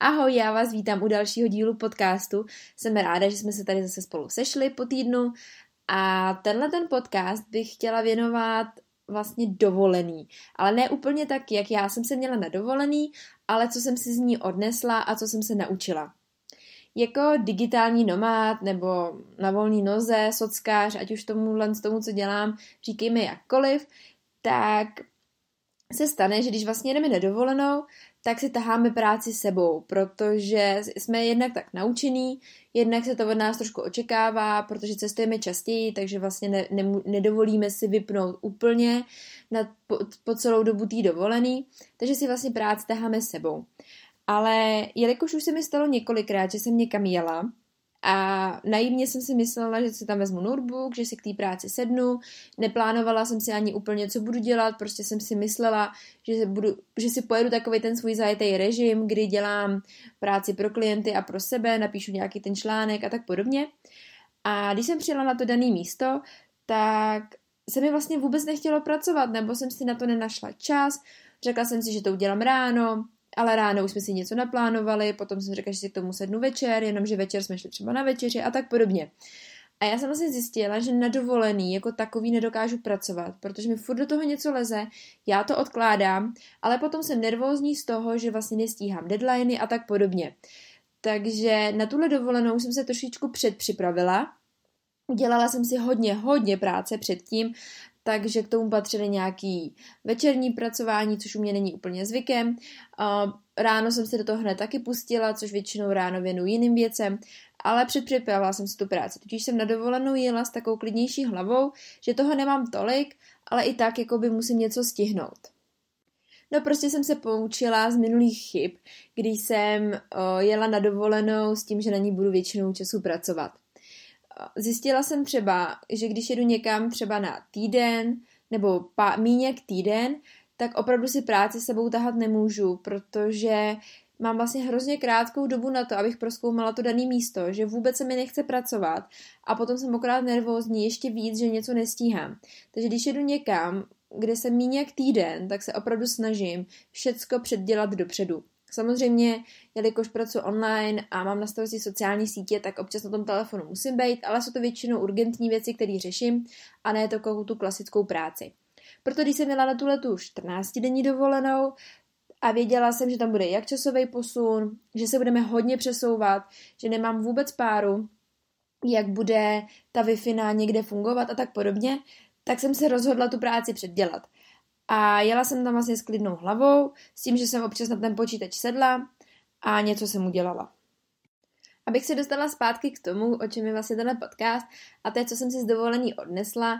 Ahoj, já vás vítám u dalšího dílu podcastu. Jsem ráda, že jsme se tady zase spolu sešli po týdnu a tenhle ten podcast bych chtěla věnovat vlastně dovolený. Ale ne úplně tak, jak já jsem se měla na dovolený, ale co jsem si z ní odnesla a co jsem se naučila. Jako digitální nomád nebo na volný noze, sockář, ať už tomu, co dělám, říkejme jakkoliv, tak se stane, že když vlastně jdeme na dovolenou, tak si taháme práci sebou, protože jsme jednak tak naučený, jednak se to od nás trošku očekává, protože cestujeme častěji, takže vlastně nedovolíme si vypnout úplně po celou dobu tý dovolený, takže si vlastně práci taháme sebou. Ale jelikož už se mi stalo několikrát, že jsem někam jela a naivně jsem si myslela, že si tam vezmu notebook, že si k té práci sednu, neplánovala jsem si ani úplně, co budu dělat, prostě jsem si myslela, že si pojedu takovej ten svůj zajetý režim, kdy dělám práci pro klienty a pro sebe, napíšu nějaký ten článek a tak podobně. A když jsem přijela na to dané místo, tak se mi vlastně vůbec nechtělo pracovat, nebo jsem si na to nenašla čas, řekla jsem si, že to udělám ráno, ale ráno už jsme si něco naplánovali, potom jsem řekla, že si k tomu sednu večer, jenomže večer jsme šli třeba na večeři a tak podobně. A já jsem vlastně zjistila, že na dovolený jako takový nedokážu pracovat, protože mi furt do toho něco leze, já to odkládám, ale potom jsem nervózní z toho, že vlastně nestíhám deadliny a tak podobně. Takže na tuhle dovolenou jsem se trošičku předpřipravila, udělala jsem si hodně práce předtím, takže k tomu patřily nějaký večerní pracování, což u mě není úplně zvykem. Ráno jsem se do toho hned taky pustila, což většinou ráno věnu jiným věcem, ale předpřipravila jsem si tu práci. Tudíž jsem na dovolenou jela s takovou klidnější hlavou, že toho nemám tolik, ale i tak jakoby musím něco stihnout. No prostě jsem se poučila z minulých chyb, kdy jsem jela na dovolenou s tím, že na ní budu většinou času pracovat. Zjistila jsem třeba, že když jedu někam třeba na týden nebo míň jak týden, tak opravdu si práci sebou tahat nemůžu, protože mám vlastně hrozně krátkou dobu na to, abych prozkoumala to dané místo, že vůbec se mi nechce pracovat a potom jsem okrát nervózní ještě víc, že něco nestíhám. Takže když jedu někam, kde jsem míň jak týden, tak se opravdu snažím všecko předdělat dopředu. Samozřejmě, jelikož pracuji online a mám na starosti sociální sítě, tak občas na tom telefonu musím být, ale jsou to většinou urgentní věci, které řeším a ne takovou tu klasickou práci. Proto když jsem měla na tuhletu 14-denní dovolenou a věděla jsem, že tam bude jak časový posun, že se budeme hodně přesouvat, že nemám vůbec páru, jak bude ta Wi-Fi někde fungovat a tak podobně, tak jsem se rozhodla tu práci předdělat. A jela jsem tam vlastně s klidnou hlavou, s tím, že jsem občas na ten počítač sedla a něco jsem udělala. Abych se dostala zpátky k tomu, o čem je vlastně tenhle podcast a to, co jsem si z dovolený odnesla,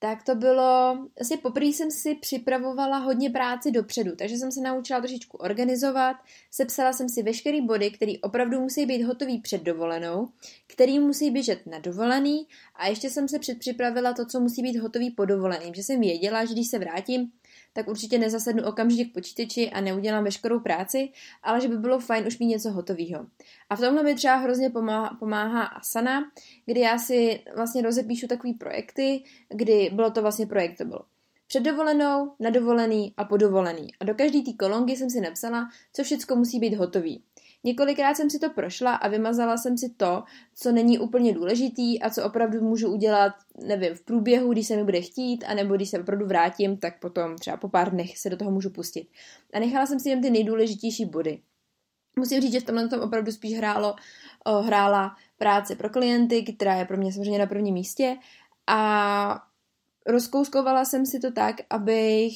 tak to bylo, vlastně poprvé jsem si připravovala hodně práci dopředu, takže jsem se naučila trošičku organizovat, sepsala jsem si veškerý body, které opravdu musí být hotový před dovolenou, který musí běžet na dovolený a ještě jsem se předpřipravila to, co musí být hotový po dovoleným, že jsem věděla, že když se vrátím, tak určitě nezasednu okamžitě k počítači a neudělám veškerou práci, ale že by bylo fajn už mít něco hotového. A v tomhle mi třeba hrozně pomáhá Asana, kdy já si vlastně rozepíšu takový projekty, kdy bylo to vlastně projekt, to bylo před dovolenou, na dovolený a po dovolený. A do každé té kolonky jsem si napsala, co všecko musí být hotový. Několikrát jsem si to prošla a vymazala jsem si to, co není úplně důležitý a co opravdu můžu udělat, nevím, v průběhu, když se mi bude chtít, anebo když se opravdu vrátím, tak potom třeba po pár dnech se do toho můžu pustit. A nechala jsem si jen ty nejdůležitější body. Musím říct, že v tomhle tom opravdu spíš hrála práce pro klienty, která je pro mě samozřejmě na prvním místě a rozkouskovala jsem si to tak, abych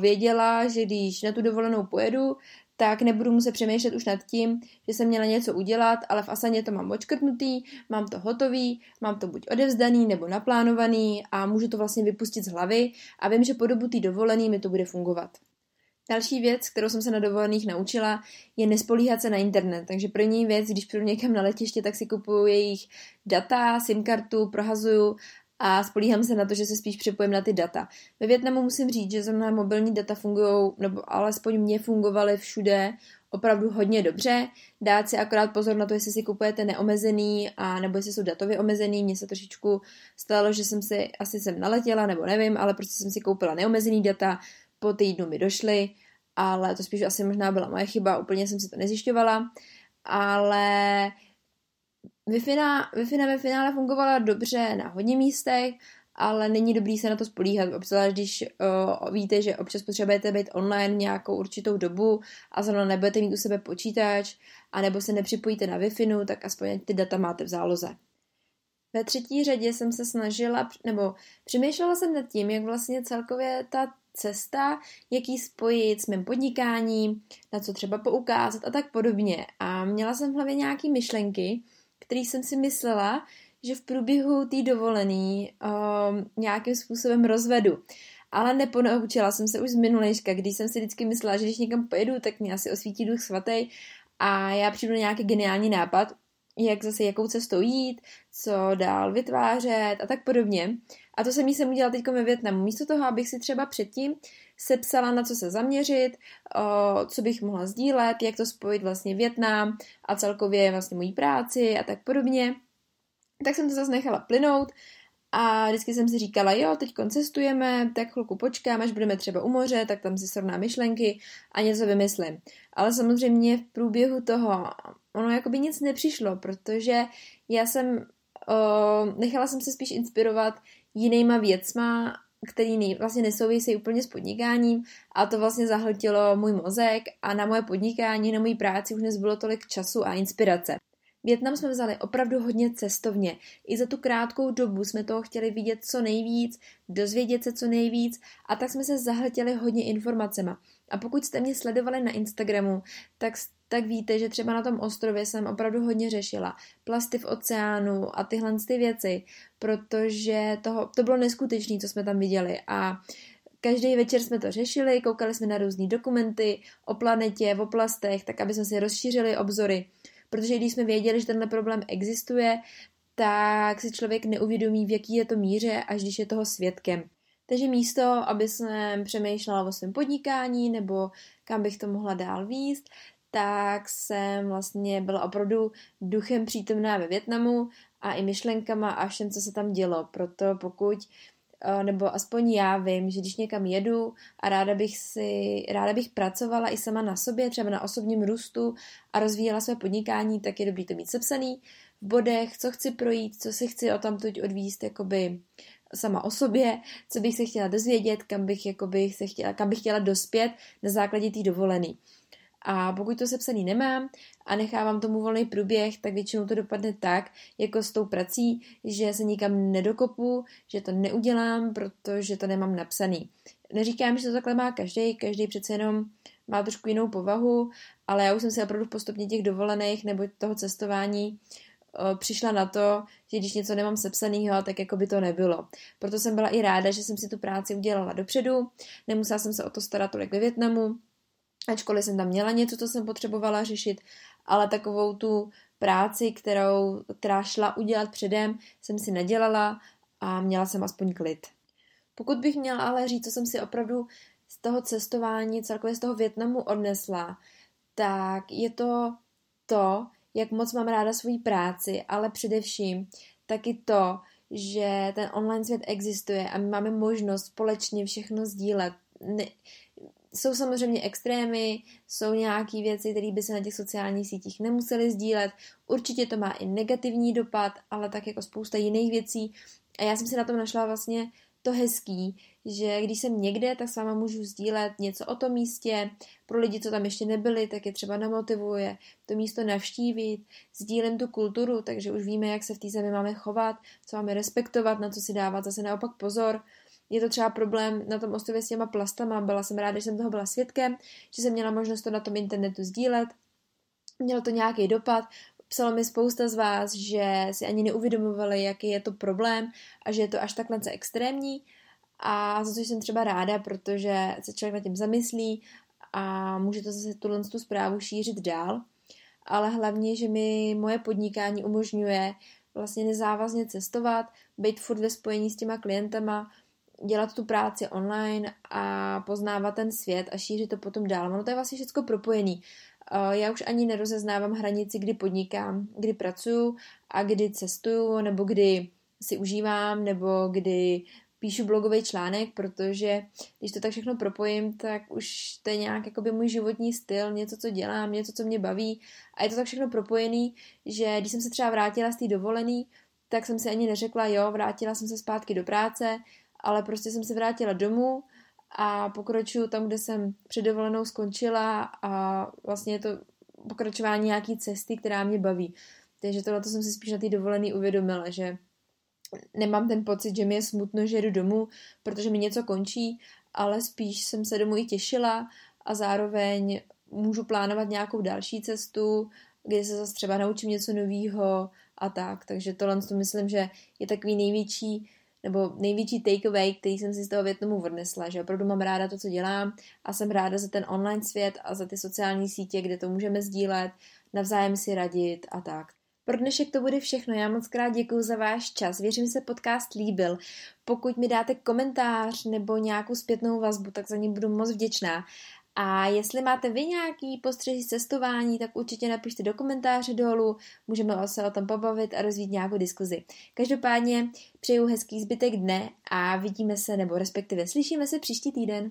věděla, že když na tu dovolenou pojedu, tak nebudu muset přemýšlet už nad tím, že jsem měla něco udělat, ale v Asaně to mám odškrtnutý, mám to hotový, mám to buď odevzdaný nebo naplánovaný a můžu to vlastně vypustit z hlavy a vím, že po dobu té dovolené mi to bude fungovat. Další věc, kterou jsem se na dovolených naučila, je nespolíhat se na internet. Takže první věc, když přijdu někam na letiště, tak si kupuju jejich data, SIM kartu, prohazuju a spolíhám se na to, že se spíš připojím na ty data. Ve Vietnamu musím říct, že zrovna mobilní data fungují, nebo alespoň mě fungovaly všude opravdu hodně dobře. Dát si akorát pozor na to, jestli si kupujete neomezený a nebo jestli jsou datově omezený. Mně se trošičku stalo, že jsem si asi sem naletěla, nebo nevím, ale prostě jsem si koupila neomezený data. Po týdnu mi došly, ale to spíš asi možná byla moje chyba, úplně jsem si to nezjišťovala, ale Wi-Fi ve finále fungovala dobře na hodně místech, ale není dobrý se na to spolíhat, obzvlášť když víte, že občas potřebujete být online nějakou určitou dobu a zrovna nebudete mít u sebe počítač, anebo se nepřipojíte na Wi-Fi, tak aspoň ty data máte v záloze. Ve třetí řadě jsem se snažila, nebo přemýšlela jsem nad tím, jak vlastně celkově ta cesta, jak ji spojit s mým podnikáním, na co třeba poukázat a tak podobně. A měla jsem v hlavě nějaké myšlenky, které jsem si myslela, že v průběhu té dovolené nějakým způsobem rozvedu. Ale neponaučila jsem se už z minulejška, když jsem si vždycky myslela, že když někam pojedu, tak mě asi osvítí Duch Svatý a já přijdu na nějaký geniální nápad, jak zase jakou cestou jít, co dál vytvářet a tak podobně. A to samé jsem udělala teď ve Vietnamu. Místo toho, abych si třeba předtím sepsala, na co se zaměřit, co bych mohla sdílet, jak to spojit vlastně Vietnam a celkově vlastně mojí práci a tak podobně, tak jsem to zase nechala plynout a vždycky jsem si říkala, jo, teď koncestujeme, tak chvilku počkám, až budeme třeba u moře, tak tam si srovnám myšlenky a něco vymyslím. Ale samozřejmě v průběhu toho ono jakoby nic nepřišlo, protože já jsem nechala jsem se spíš inspirovat jinýma věcma, který vlastně nesouvisí úplně s podnikáním a to vlastně zahltilo můj mozek a na moje podnikání, na mojí práci už nezbylo tolik času a inspirace. Vietnam jsme vzali opravdu hodně cestovně. I za tu krátkou dobu jsme toho chtěli vidět co nejvíc, dozvědět se co nejvíc a tak jsme se zahltili hodně informacema. A pokud jste mě sledovali na Instagramu, tak víte, že třeba na tom ostrově jsem opravdu hodně řešila plasty v oceánu a tyhle ty věci, protože to bylo neskutečné, co jsme tam viděli a každý večer jsme to řešili, koukali jsme na různé dokumenty o planetě, o plastech, tak aby jsme si rozšířili obzory, protože když jsme věděli, že tenhle problém existuje, tak si člověk neuvědomí, v jaký je to míře, až když je toho svědkem. Takže místo, aby jsem přemýšlela o svém podnikání nebo kam bych to mohla dál vést, tak jsem vlastně byla opravdu duchem přítomná ve Vietnamu a i myšlenkama a všem, co se tam dělo. Proto pokud, nebo aspoň já vím, že když někam jedu a ráda bych pracovala i sama na sobě, třeba na osobním růstu a rozvíjela své podnikání, tak je dobré to mít sepsaný v bodech, co chci projít, co si chci odtamtud odvízt, jakoby sama o sobě, co bych se chtěla dozvědět, kam bych chtěla dospět na základě té dovolené. A pokud to sepsaný nemám a nechávám tomu volný průběh, tak většinou to dopadne tak, jako s tou prací, že se nikam nedokopu, že to neudělám, protože to nemám napsaný. Neříkám, že to takhle má každý přece jenom má trošku jinou povahu, ale já už jsem si opravdu postupně těch dovolených nebo toho cestování přišla na to, že když něco nemám sepsanýho, tak jako by to nebylo. Proto jsem byla i ráda, že jsem si tu práci udělala dopředu, nemusela jsem se o to starat tolik ve Vietnamu, ačkoliv jsem tam měla něco, co jsem potřebovala řešit, ale takovou tu práci, která šla udělat předem, jsem si nedělala a měla jsem aspoň klid. Pokud bych měla ale říct, co jsem si opravdu z toho cestování, celkově z toho Vietnamu odnesla, tak je to, jak moc mám ráda svoji práci, ale především taky to, že ten online svět existuje a my máme možnost společně všechno sdílet. Jsou samozřejmě extrémy, jsou nějaké věci, které by se na těch sociálních sítích nemusely sdílet. Určitě to má i negativní dopad, ale tak jako spousta jiných věcí. A já jsem si na tom našla vlastně to hezký, že když jsem někde, tak sama můžu sdílet něco o tom místě. Pro lidi, co tam ještě nebyli, tak je třeba namotivuje to místo navštívit. Sdílím tu kulturu, takže už víme, jak se v té zemi máme chovat, co máme respektovat, na co si dávat zase naopak pozor. Je to třeba problém na tom ostrově s těma plastama. Byla jsem ráda, že jsem toho byla svědkem, že jsem měla možnost to na tom internetu sdílet. Mělo to nějaký dopad. Psalo mi spousta z vás, že si ani neuvědomovali, jaký je to problém a že je to až takhle extrémní. A za což jsem třeba ráda, protože se člověk nad tím zamyslí a může to zase tu zprávu šířit dál. Ale hlavně, že mi moje podnikání umožňuje vlastně nezávazně cestovat, být furt ve spojení s těma klientama, dělat tu práci online a poznávat ten svět a šířit to potom dál. Ono to je vlastně všechno propojený. Já už ani nerozeznávám hranici, kdy podnikám, kdy pracuju a kdy cestuju, nebo kdy si užívám, nebo kdy píšu blogový článek, protože když to tak všechno propojím, tak už to je nějak jakoby můj životní styl, něco, co dělám, něco, co mě baví. A je to tak všechno propojený, že když jsem se třeba vrátila z té dovolený, tak jsem si ani neřekla, jo, vrátila jsem se zpátky do práce, ale prostě jsem se vrátila domů a pokračuju tam, kde jsem před dovolenou skončila a vlastně je to pokračování nějaký cesty, která mě baví. Takže tohle jsem si spíš na té dovolený uvědomila, že nemám ten pocit, že mi je smutno, že jdu domů, protože mi něco končí, ale spíš jsem se domů i těšila a zároveň můžu plánovat nějakou další cestu, kdy se zase třeba naučím něco nového a tak. Takže tohle myslím, že je takový největší takeaway, který jsem si z toho Vietnamu odnesla, že opravdu mám ráda to, co dělám a jsem ráda za ten online svět a za ty sociální sítě, kde to můžeme sdílet, navzájem si radit a tak. Pro dnešek to bude všechno, já moc krát děkuju za váš čas, věřím, že se podcast líbil. Pokud mi dáte komentář nebo nějakou zpětnou vazbu, tak za ní budu moc vděčná. A jestli máte vy nějaký postřehy cestování, tak určitě napište do komentáře dolů, můžeme se o tom pobavit a rozvít nějakou diskuzi. Každopádně přeju hezký zbytek dne a vidíme se, nebo respektive slyšíme se příští týden.